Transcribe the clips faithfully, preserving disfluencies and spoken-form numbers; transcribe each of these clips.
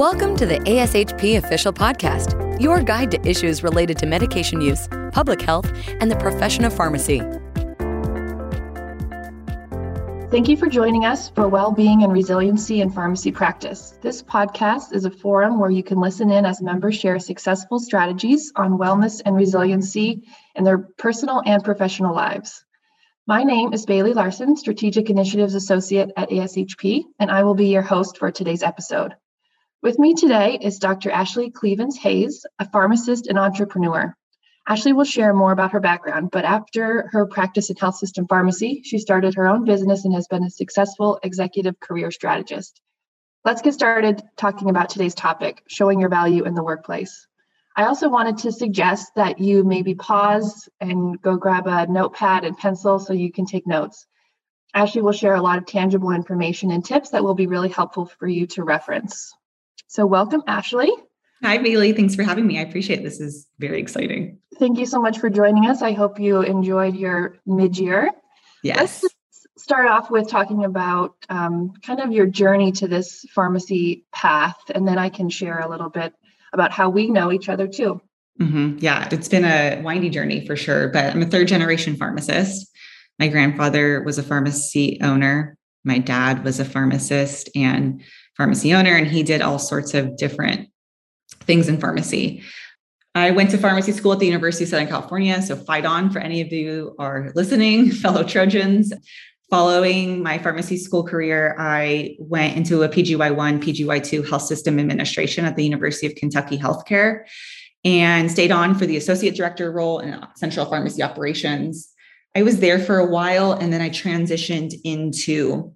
Welcome to the A S H P Official Podcast, your guide to issues related to medication use, public health, and the profession of pharmacy. Thank you for joining us for Wellbeing and Resiliency in Pharmacy Practice. This podcast is a forum where you can listen in as members share successful strategies on wellness and resiliency in their personal and professional lives. My name is Bailey Larson, Strategic Initiatives Associate at A S H P, and I will be your host for today's episode. With me today is Doctor Ashley Clevens-Hayes, a pharmacist and entrepreneur. Ashley will share more about her background, but after her practice in health system pharmacy, she started her own business and has been a successful executive career strategist. Let's get started talking about today's topic, showing your value in the workplace. I also wanted to suggest that you maybe pause and go grab a notepad and pencil so you can take notes. Ashley will share a lot of tangible information and tips that will be really helpful for you to reference. So welcome, Ashley. Hi, Bailey. Thanks for having me. I appreciate it. This is very exciting. Thank you so much for joining us. I hope you enjoyed your mid-year. Yes. Let's start off with talking about um, kind of your journey to this pharmacy path, and then I can share a little bit about how we know each other too. Mm-hmm. Yeah, it's been a windy journey for sure, but I'm a third generation pharmacist. My grandfather was a pharmacy owner. My dad was a pharmacist and pharmacy owner, and he did all sorts of different things in pharmacy. I went to pharmacy school at the University of Southern California. So fight on for any of you are listening, fellow Trojans. Following my pharmacy school career, I went into a P G Y one, P G Y two health system administration at the University of Kentucky Healthcare and stayed on for the associate director role in central pharmacy operations. I was there for a while, and then I transitioned into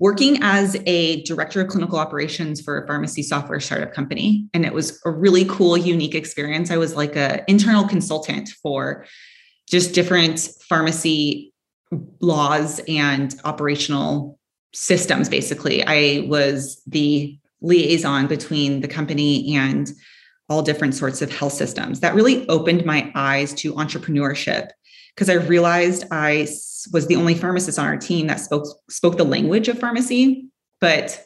working as a director of clinical operations for a pharmacy software startup company. And it was a really cool, unique experience. I was like an internal consultant for just different pharmacy laws and operational systems. Basically, I was the liaison between the company and all different sorts of health systems. That really opened my eyes to entrepreneurship because I realized I was the only pharmacist on our team that spoke spoke the language of pharmacy, but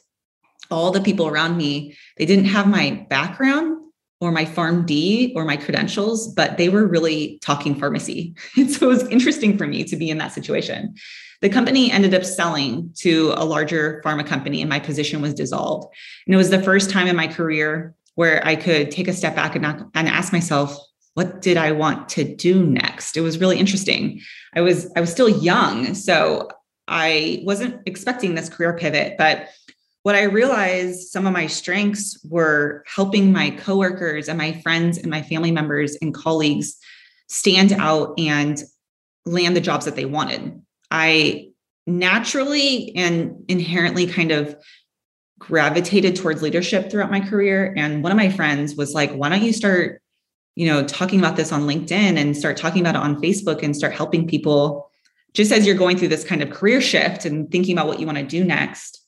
all the people around me, they didn't have my background or my PharmD or my credentials, but they were really talking pharmacy. And so it was interesting for me to be in that situation. The company ended up selling to a larger pharma company and my position was dissolved. And it was the first time in my career where I could take a step back and, not, and ask myself, what did I want to do next? It was really interesting. I was, I was still young, so I wasn't expecting this career pivot, but what I realized some of my strengths were helping my coworkers and my friends and my family members and colleagues stand out and land the jobs that they wanted. I naturally and inherently kind of gravitated towards leadership throughout my career. And one of my friends was like, why don't you start, you know, talking about this on LinkedIn and start talking about it on Facebook and start helping people just as you're going through this kind of career shift and thinking about what you want to do next.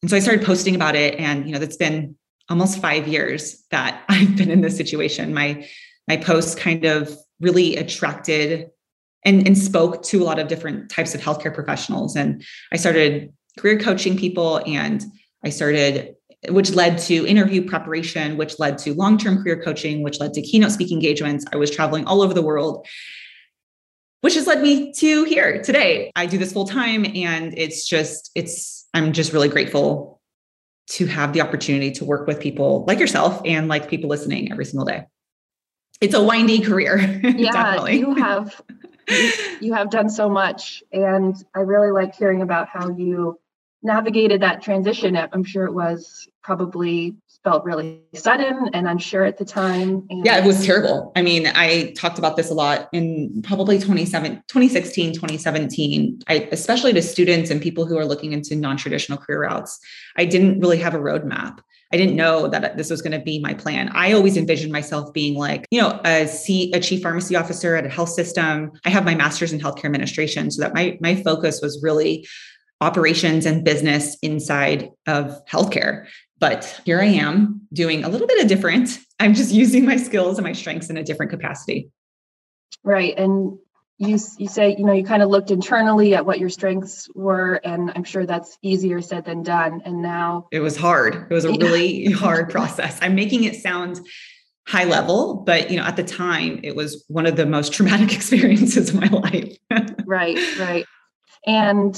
And so I started posting about it, and, you know, that's been almost five years that I've been in this situation. My, my posts kind of really attracted and, and spoke to a lot of different types of healthcare professionals. And I started career coaching people, and I started, which led to interview preparation, which led to long-term career coaching, which led to keynote speaking engagements. I was traveling all over the world, which has led me to here today. I do this full time, and it's just, it's, I'm just really grateful to have the opportunity to work with people like yourself and like people listening every single day. It's a windy career. Yeah, definitely. you have, you, you have done so much. And I really like hearing about how you navigated that transition. I'm sure it was probably felt really sudden and unsure at the time. And yeah, it was terrible. I mean, I talked about this a lot in probably twenty sixteen, twenty seventeen, I, especially to students and people who are looking into non-traditional career routes. I didn't really have a roadmap. I didn't know that this was going to be my plan. I always envisioned myself being like, you know, a, C, a chief pharmacy officer at a health system. I have my master's in healthcare administration, so that my, my focus was really operations and business inside of healthcare. But here I am doing a little bit of different. I'm just using my skills and my strengths in a different capacity. Right. And you, you say, you know, you kind of looked internally at what your strengths were, and I'm sure that's easier said than done. And now it was hard. It was a really hard process. I'm making it sound high level, but you know, at the time it was one of the most traumatic experiences of my life. Right. Right. And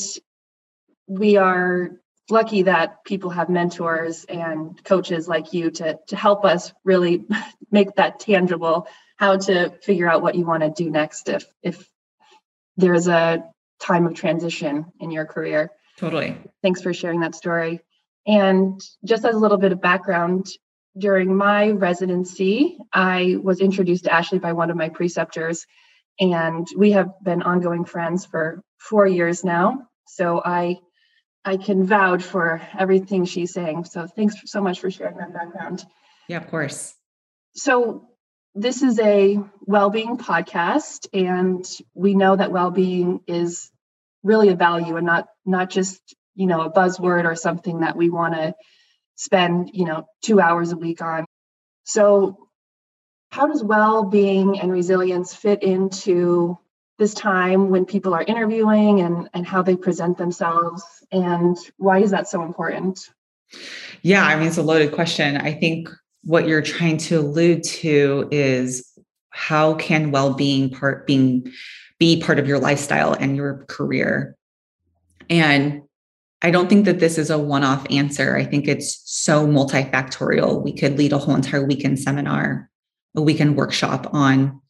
we are lucky that people have mentors and coaches like you to, to help us really make that tangible, how to figure out what you want to do next if if there's a time of transition in your career. Totally. Thanks for sharing that story. And just as a little bit of background, during my residency, I was introduced to Ashley by one of my preceptors, and we have been ongoing friends for four years now. So I I can vouch for everything she's saying. So thanks so much for sharing that background. Yeah, of course. So this is a well-being podcast, and we know that well-being is really a value and not, not just, you know, a buzzword or something that we want to spend, you know, two hours a week on. So how does well-being and resilience fit into this time when people are interviewing and, and how they present themselves, and why is that so important? Yeah, I mean, it's a loaded question. I think what you're trying to allude to is how can well-being part being be part of your lifestyle and your career? And I don't think that this is a one-off answer. I think it's so multifactorial. We could lead a whole entire weekend seminar, a weekend workshop on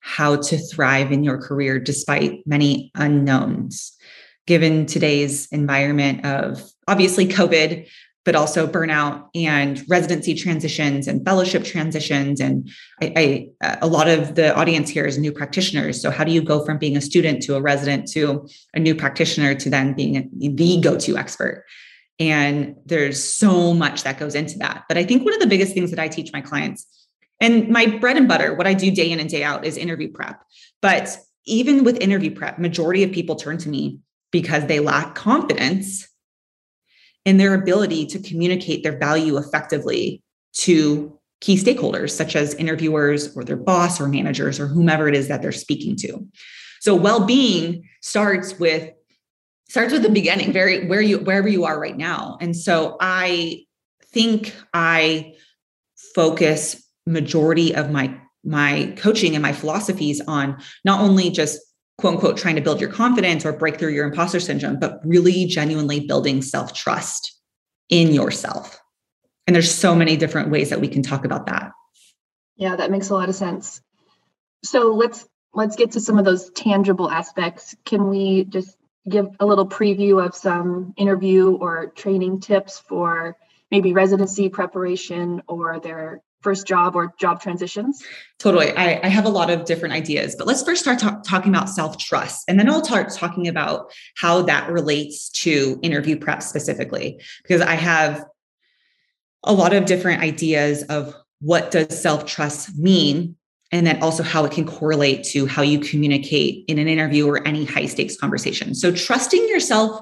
how to thrive in your career despite many unknowns, given today's environment of obviously COVID, but also burnout and residency transitions and fellowship transitions. And I, I, a lot of the audience here is new practitioners. So how do you go from being a student to a resident to a new practitioner to then being the go-to expert? And there's so much that goes into that. But I think one of the biggest things that I teach my clients, and my bread and butter, what I do day in and day out, is interview prep. But even with interview prep, majority of people turn to me because they lack confidence in their ability to communicate their value effectively to key stakeholders, such as interviewers or their boss or managers or whomever it is that they're speaking to. So well-being starts with starts with the beginning, very where you wherever you are right now. And so I think I focus majority of my, my coaching and my philosophies on not only just quote unquote, trying to build your confidence or break through your imposter syndrome, but really genuinely building self-trust in yourself. And there's so many different ways that we can talk about that. Yeah, that makes a lot of sense. So let's, let's get to some of those tangible aspects. Can we just give a little preview of some interview or training tips for maybe residency preparation or their first job or job transitions? Totally. I, I have a lot of different ideas, but let's first start ta- talking about self-trust. And then I'll start talking about how that relates to interview prep specifically, because I have a lot of different ideas of what does self-trust mean, and then also how it can correlate to how you communicate in an interview or any high-stakes conversation. So trusting yourself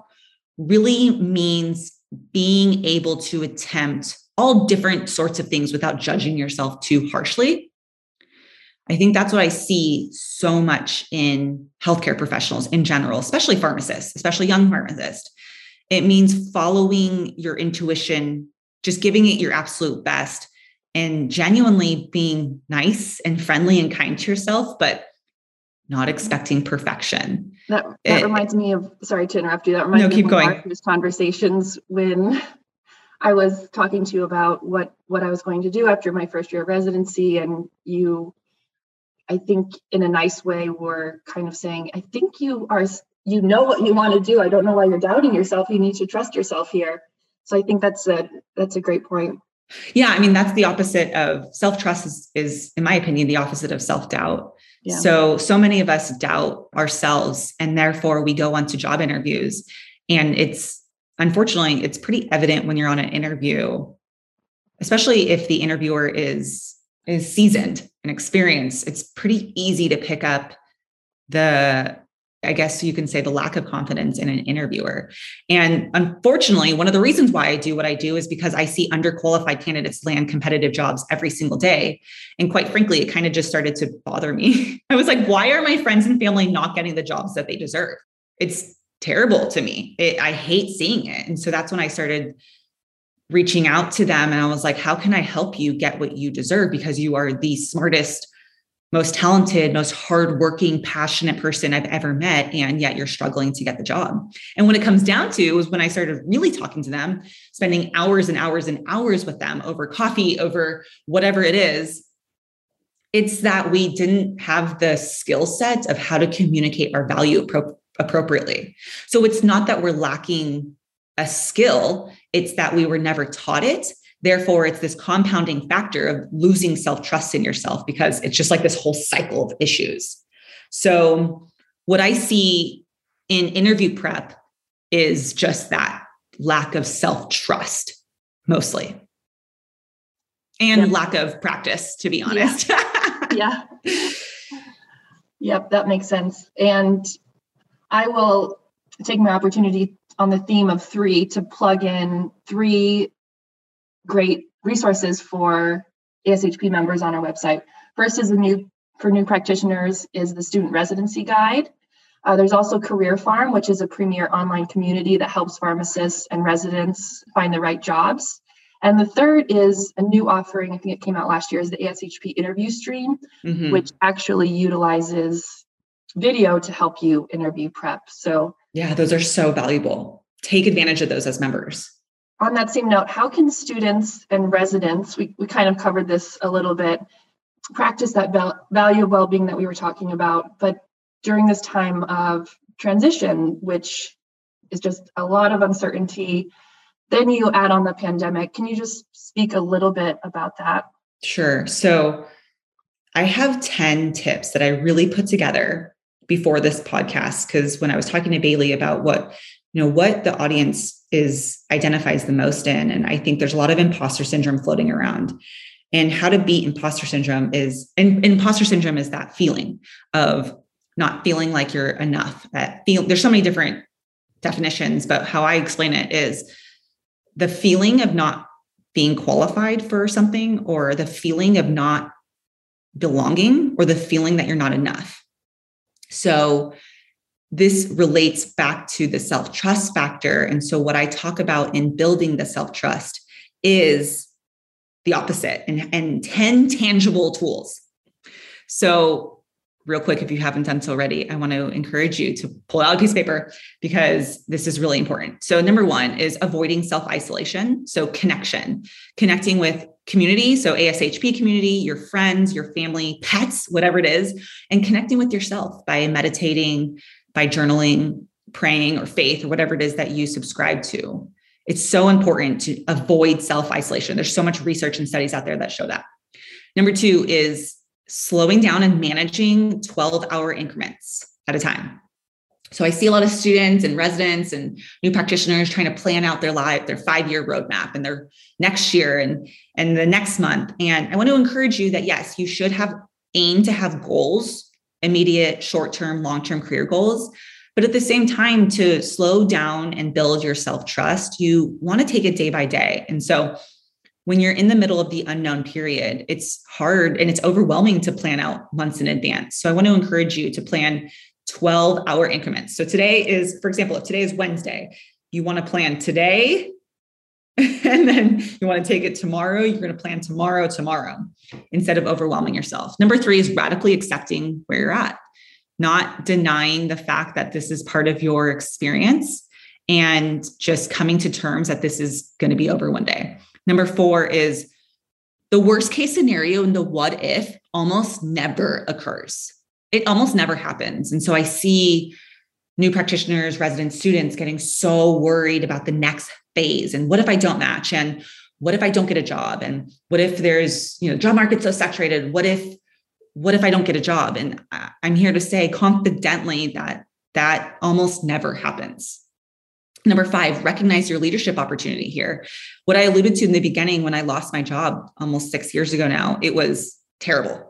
really means being able to attempt all different sorts of things without judging yourself too harshly. I think that's what I see so much in healthcare professionals in general, especially pharmacists, especially young pharmacists. It means following your intuition, just giving it your absolute best, and genuinely being nice and friendly and kind to yourself, but not expecting perfection. That, that it, reminds me of, sorry to interrupt you. That reminds no, me keep of going. Conversations when I was talking to you about what, what I was going to do after my first year of residency, and you, I think in a nice way, were kind of saying, I think you are, you know what you want to do. I don't know why you're doubting yourself. You need to trust yourself here. So I think that's a, that's a great point. Yeah. I mean, that's the opposite of self-trust is, is in my opinion, the opposite of self-doubt. Yeah. So, so many of us doubt ourselves, and therefore we go on to job interviews, and it's, unfortunately, it's pretty evident when you're on an interview, especially if the interviewer is, is seasoned and experienced. It's pretty easy to pick up the I guess you can say, the lack of confidence in an interviewer. And unfortunately, one of the reasons why I do what I do is because I see underqualified candidates land competitive jobs every single day. And quite frankly, it kind of just started to bother me. I was like, why are my friends and family not getting the jobs that they deserve? It's terrible to me. It, I hate seeing it. And so that's when I started reaching out to them. And I was like, how can I help you get what you deserve? Because you are the smartest, most talented, most hardworking, passionate person I've ever met, and yet you're struggling to get the job. And what it comes down to is when I started really talking to them, spending hours and hours and hours with them over coffee, over whatever it is, it's that we didn't have the skill set of how to communicate our value appro- appropriately. So it's not that we're lacking a skill, it's that we were never taught it. Therefore, it's this compounding factor of losing self-trust in yourself, because it's just like this whole cycle of issues. So what I see in interview prep is just that lack of self-trust mostly, and yeah. lack of practice, to be honest. Yeah. yeah. Yep. That makes sense. And I will take my opportunity on the theme of three to plug in three great resources for A S H P members on our website. First is the new for new practitioners is the student residency guide. Uh, there's also Career Farm, which is a premier online community that helps pharmacists and residents find the right jobs. And the third is a new offering, I think it came out last year, is the A S H P Interview Stream, mm-hmm. which actually utilizes video to help you interview prep. So yeah, those are so valuable. Take advantage of those as members. On that same note, how can students and residents, we, we kind of covered this a little bit, practice that val- value of well-being that we were talking about, but during this time of transition, which is just a lot of uncertainty, then you add on the pandemic. Can you just speak a little bit about that? Sure. So I have ten tips that I really put together before this podcast, because when I was talking to Bailey about what you know, what the audience is identifies the most in. And I think there's a lot of imposter syndrome floating around, and how to beat imposter syndrome is, and imposter syndrome is that feeling of not feeling like you're enough. That feel, there's so many different definitions, but how I explain it is the feeling of not being qualified for something, or the feeling of not belonging, or the feeling that you're not enough. So this relates back to the self-trust factor. And so what I talk about in building the self-trust is the opposite, and, and ten tangible tools. So real quick, if you haven't done so already, I want to encourage you to pull out a piece of paper, because this is really important. So number one is avoiding self-isolation. So connection, connecting with community. So A S H P community, your friends, your family, pets, whatever it is, and connecting with yourself by meditating, by journaling, praying, or faith, or whatever it is that you subscribe to. It's so important to avoid self-isolation. There's so much research and studies out there that show that. Number two is slowing down and managing twelve-hour increments at a time. So I see a lot of students and residents and new practitioners trying to plan out their life, their five-year roadmap, and their next year and, and the next month. And I want to encourage you that, yes, you should have aim to have goals, immediate, short-term, long-term career goals. But at the same time, to slow down and build your self-trust, you want to take it day by day. And so when you're in the middle of the unknown period, it's hard and it's overwhelming to plan out months in advance. So I want to encourage you to plan twelve-hour increments. So today is, for example, if today is Wednesday, you want to plan today, and then you want to take it tomorrow. You're going to plan tomorrow, tomorrow, instead of overwhelming yourself. Number three is radically accepting where you're at, not denying the fact that this is part of your experience, and just coming to terms that this is going to be over one day. Number four is the worst case scenario, and the what if almost never occurs. It almost never happens. And so I see new practitioners, residents, students getting so worried about the next phase. And what if I don't match? And what if I don't get a job? And what if there's, you know, job market's so saturated? What if, what if I don't get a job? And I'm here to say confidently that that almost never happens. Number five, recognize your leadership opportunity here. What I alluded to in the beginning, when I lost my job almost six years ago now, it was terrible.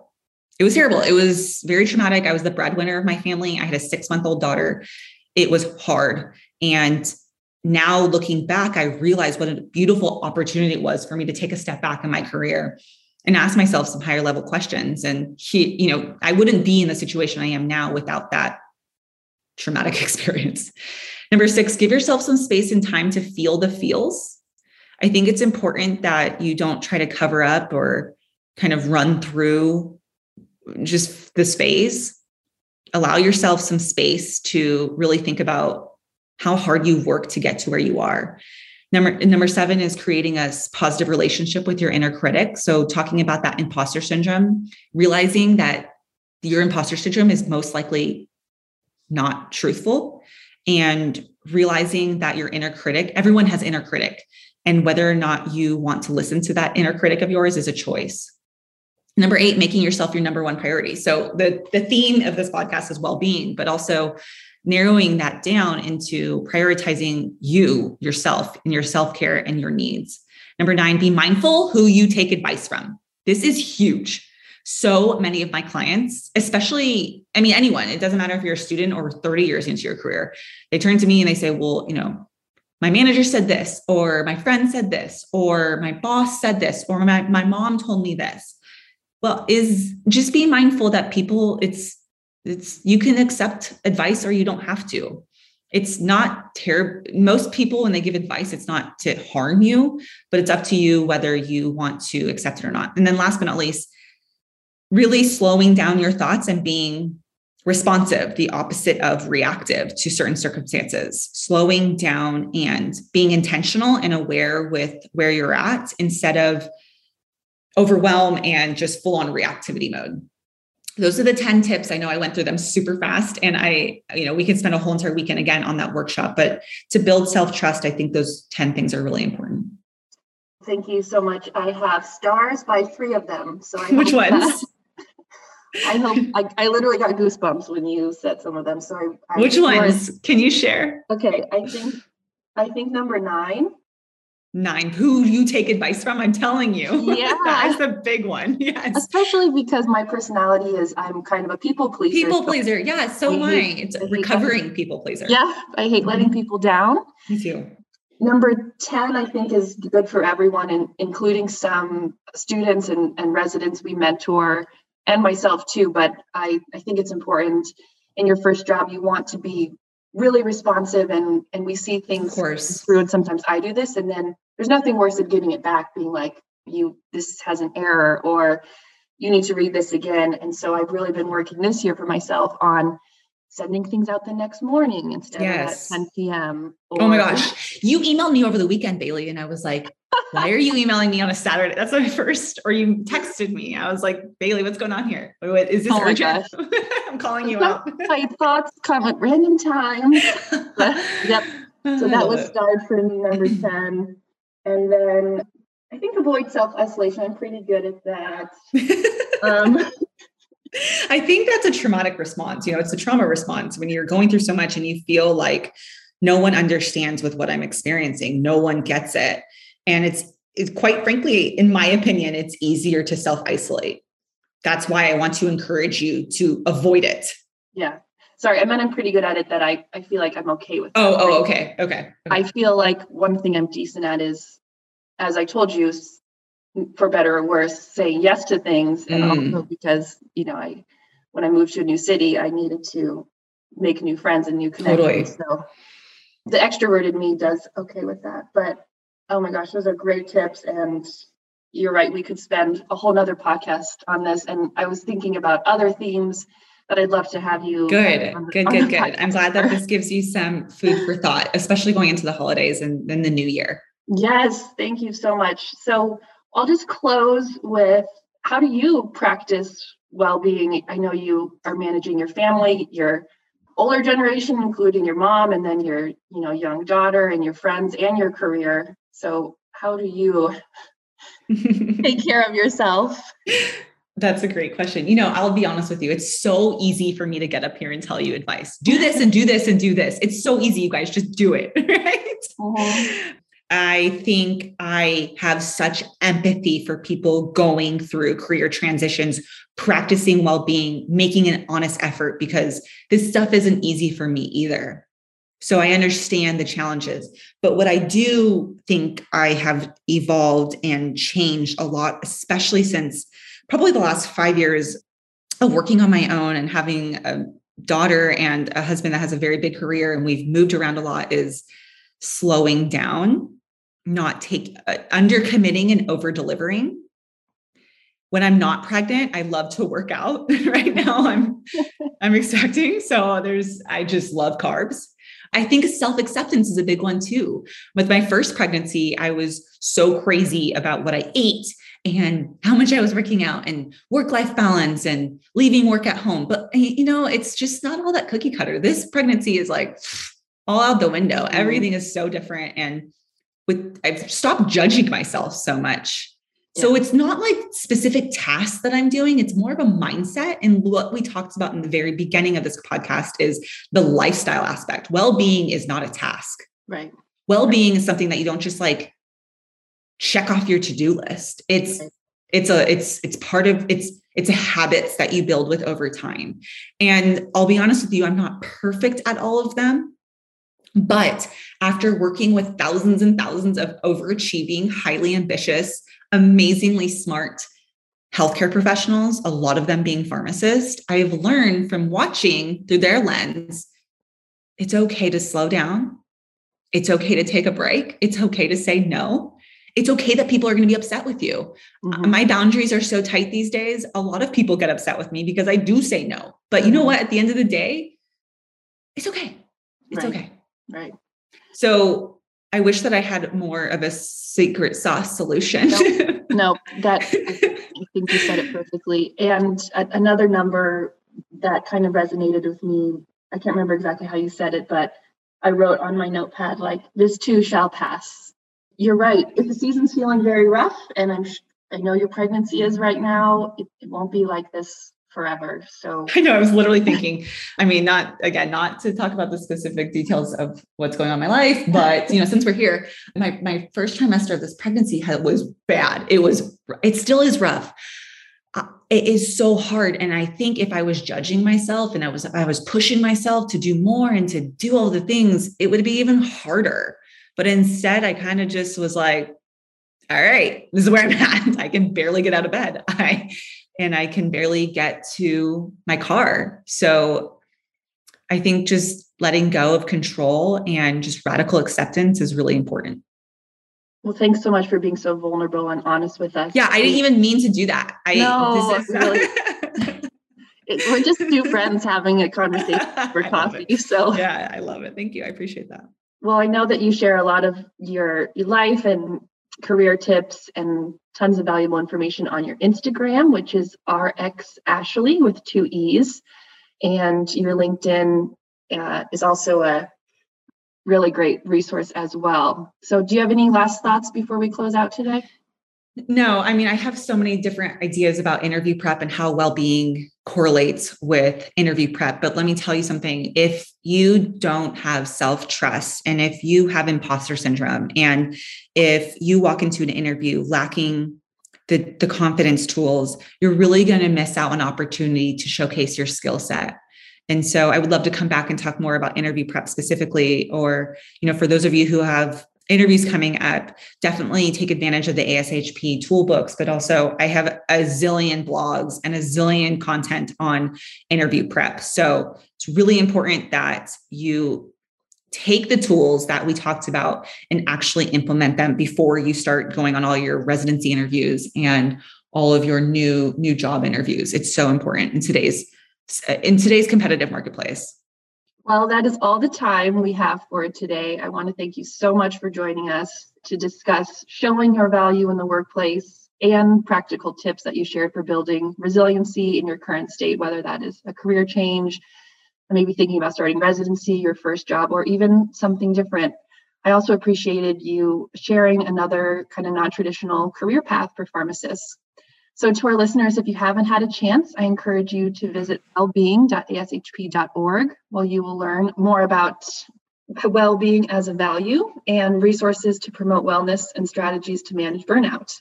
It It was terrible. It was very traumatic. I was the breadwinner of my family. I had a six-month-old daughter. It was hard. And now looking back, I realized what a beautiful opportunity it was for me to take a step back in my career and ask myself some higher level questions. And he, you know, I wouldn't be in the situation I am now without that traumatic experience. Number six, give yourself some space and time to feel the feels. I think it's important that you don't try to cover up or kind of run through just this phase. Allow yourself some space to really think about how hard you've worked to get to where you are. Number, number seven is creating a positive relationship with your inner critic. So talking about that imposter syndrome, realizing that your imposter syndrome is most likely not truthful, and realizing that your inner critic, everyone has inner critic, and whether or not you want to listen to that inner critic of yours is a choice. Number eight, making yourself your number one priority. So the, the theme of this podcast is well-being, but also narrowing that down into prioritizing you, yourself, and your self-care and your needs. Number nine, be mindful who you take advice from. This is huge. So many of my clients, especially, I mean, anyone, it doesn't matter if you're a student or thirty years into your career, they turn to me and they say, well, you know, my manager said this, or my friend said this, or my boss said this, or my, my mom told me this. Well, is just be mindful that people, it's, it's, you can accept advice or you don't have to. It's not terrible. Most people, when they give advice, it's not to harm you, but it's up to you whether you want to accept it or not. And then last but not least, really slowing down your thoughts and being responsive, the opposite of reactive to certain circumstances, slowing down and being intentional and aware with where you're at instead of overwhelm and just full on reactivity mode. Those are the ten tips. I know I went through them super fast, and I, you know, we can spend a whole entire weekend again on that workshop, but to build self-trust, I think those ten things are really important. Thank you so much. I have stars by three of them. So I Which ones? That- I hope I, I literally got goosebumps when you said some of them. So I, I which ones can you share? Okay, I think I think number nine. Nine. Who you take advice from? I'm telling you. Yeah, that's a big one. Yes, especially because my personality is I'm kind of a people pleaser. People pleaser. Yeah. So am I. It's a recovering letting, people pleaser. Yeah, I hate letting mm-hmm. people down. Me too. Number ten, I think, is good for everyone, and including some students and, and residents we mentor. And myself too, but I, I think it's important in your first job, you want to be really responsive and, and we see things through, and sometimes I do this, and then there's nothing worse than giving it back, being like, you, this has an error, or you need to read this again. And so I've really been working this year for myself on sending things out the next morning instead yes. of at ten p.m. Or- oh my gosh. You emailed me over the weekend, Bailey. And I was like, why are you emailing me on a Saturday? That's my first, or you texted me. I was like, Bailey, what's going on here? What, is this oh urgent? I'm calling you out. My thoughts come at random times. Yep. So that was starred for me, number ten. And then I think avoid self-isolation. I'm pretty good at that. Um, I think that's a traumatic response. You know, it's a trauma response when you're going through so much and you feel like no one understands with what I'm experiencing. No one gets it. And it's, it's quite frankly, in my opinion, it's easier to self-isolate. That's why I want to encourage you to avoid it. Yeah. Sorry. I meant I'm pretty good at it, that I, I feel like I'm okay with. Oh, that. oh, okay. okay. Okay. I feel like one thing I'm decent at is, as I told you, for better or worse, saying yes to things. And mm. also because, you know, I, when I moved to a new city, I needed to make new friends and new connections. Totally. So the extroverted me does okay with that, but oh my gosh, those are great tips. And you're right. We could spend a whole nother podcast on this. And I was thinking about other themes that I'd love to have you. Good, on the, good, on good, good. Podcast. I'm glad that this gives you some food for thought, especially going into the holidays and then the new year. Yes. Thank you so much. So I'll just close with, how do you practice well-being? I know you are managing your family, your older generation, including your mom, and then your, you know, young daughter and your friends and your career. So how do you take care of yourself? That's a great question. You know, I'll be honest with you. It's so easy for me to get up here and tell you advice. Do this and do this and do this. It's so easy, you guys. Just do it, right? Mm-hmm. I think I have such empathy for people going through career transitions, practicing well-being, making an honest effort, because this stuff isn't easy for me either. So I understand the challenges, but what I do think I have evolved and changed a lot, especially since probably the last five years of working on my own and having a daughter and a husband that has a very big career, and we've moved around a lot, is slowing down, not take uh, undercommitting and over-delivering. When I'm not pregnant, I love to work out. Right now I'm, I'm expecting. So there's, I just love carbs. I think self-acceptance is a big one too. With my first pregnancy, I was so crazy about what I ate and how much I was working out and work-life balance and leaving work at home. But you know, it's just not all that cookie cutter. This pregnancy is like all out the window. Everything is so different. And with, I've stopped judging myself so much. Yeah. So it's not like specific tasks that I'm doing. It's more of a mindset. And what we talked about in the very beginning of this podcast is the lifestyle aspect. Well-being is not a task. Right. Well-being is something that you don't just like check off your to-do list. It's, right. it's a, it's, it's part of, it's, it's habits that you build with over time. And I'll be honest with you, I'm not perfect at all of them. But after working with thousands and thousands of overachieving, highly ambitious, amazingly smart healthcare professionals, a lot of them being pharmacists, I've learned from watching through their lens, it's okay to slow down. It's okay to take a break. It's okay to say no. It's okay that people are going to be upset with you. Mm-hmm. My boundaries are so tight these days. A lot of people get upset with me because I do say no. But you know what? At the end of the day, it's okay. It's right. okay. Right. So I wish that I had more of a secret sauce solution. No, no, that, I think you said it perfectly. And a, another number that kind of resonated with me, I can't remember exactly how you said it, but I wrote on my notepad, like, this too shall pass. You're right. If the season's feeling very rough, and I'm, I know your pregnancy is right now, it, it won't be like this forever. So I know I was literally thinking, I mean, not again, not to talk about the specific details of what's going on in my life, but you know, since we're here, my, my first trimester of this pregnancy had, was bad. It was, it still is rough. Uh, it is so hard. And I think if I was judging myself and I was, I was pushing myself to do more and to do all the things, it would be even harder. But instead I kind of just was like, all right, this is where I'm at. I can barely get out of bed. I, And I can barely get to my car. So I think just letting go of control and just radical acceptance is really important. Well, thanks so much for being so vulnerable and honest with us. Yeah, I didn't even mean to do that. I, no, this is really, it, we're just two friends having a conversation for coffee. So yeah, I love it. Thank you. I appreciate that. Well, I know that you share a lot of your, your life and career tips and tons of valuable information on your Instagram, which is rxashley with two E's. And your LinkedIn uh, is also a really great resource as well. So do you have any last thoughts before we close out today? No, I mean, I have so many different ideas about interview prep and how well-being correlates with interview prep. But let me tell you something. If you don't have self-trust and if you have imposter syndrome, and if you walk into an interview lacking the, the confidence tools, you're really going to miss out on opportunity to showcase your skill set. And so I would love to come back and talk more about interview prep specifically, or, you know, for those of you who have interviews coming up, definitely take advantage of the A S H P toolbooks, but also I have a zillion blogs and a zillion content on interview prep. So it's really important that you take the tools that we talked about and actually implement them before you start going on all your residency interviews and all of your new, new job interviews. It's so important in today's, in today's competitive marketplace. Well, that is all the time we have for today. I want to thank you so much for joining us to discuss showing your value in the workplace and practical tips that you shared for building resiliency in your current state, whether that is a career change, maybe thinking about starting residency, your first job, or even something different. I also appreciated you sharing another kind of non-traditional career path for pharmacists. So to our listeners, if you haven't had a chance, I encourage you to visit wellbeing dot a s h p dot org, where you will learn more about well-being as a value and resources to promote wellness and strategies to manage burnout.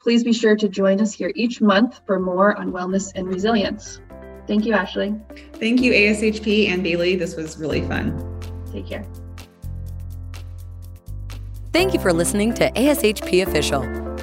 Please be sure to join us here each month for more on wellness and resilience. Thank you, Ashley. Thank you, A S H P and Bailey. This was really fun. Take care. Thank you for listening to A S H P Official,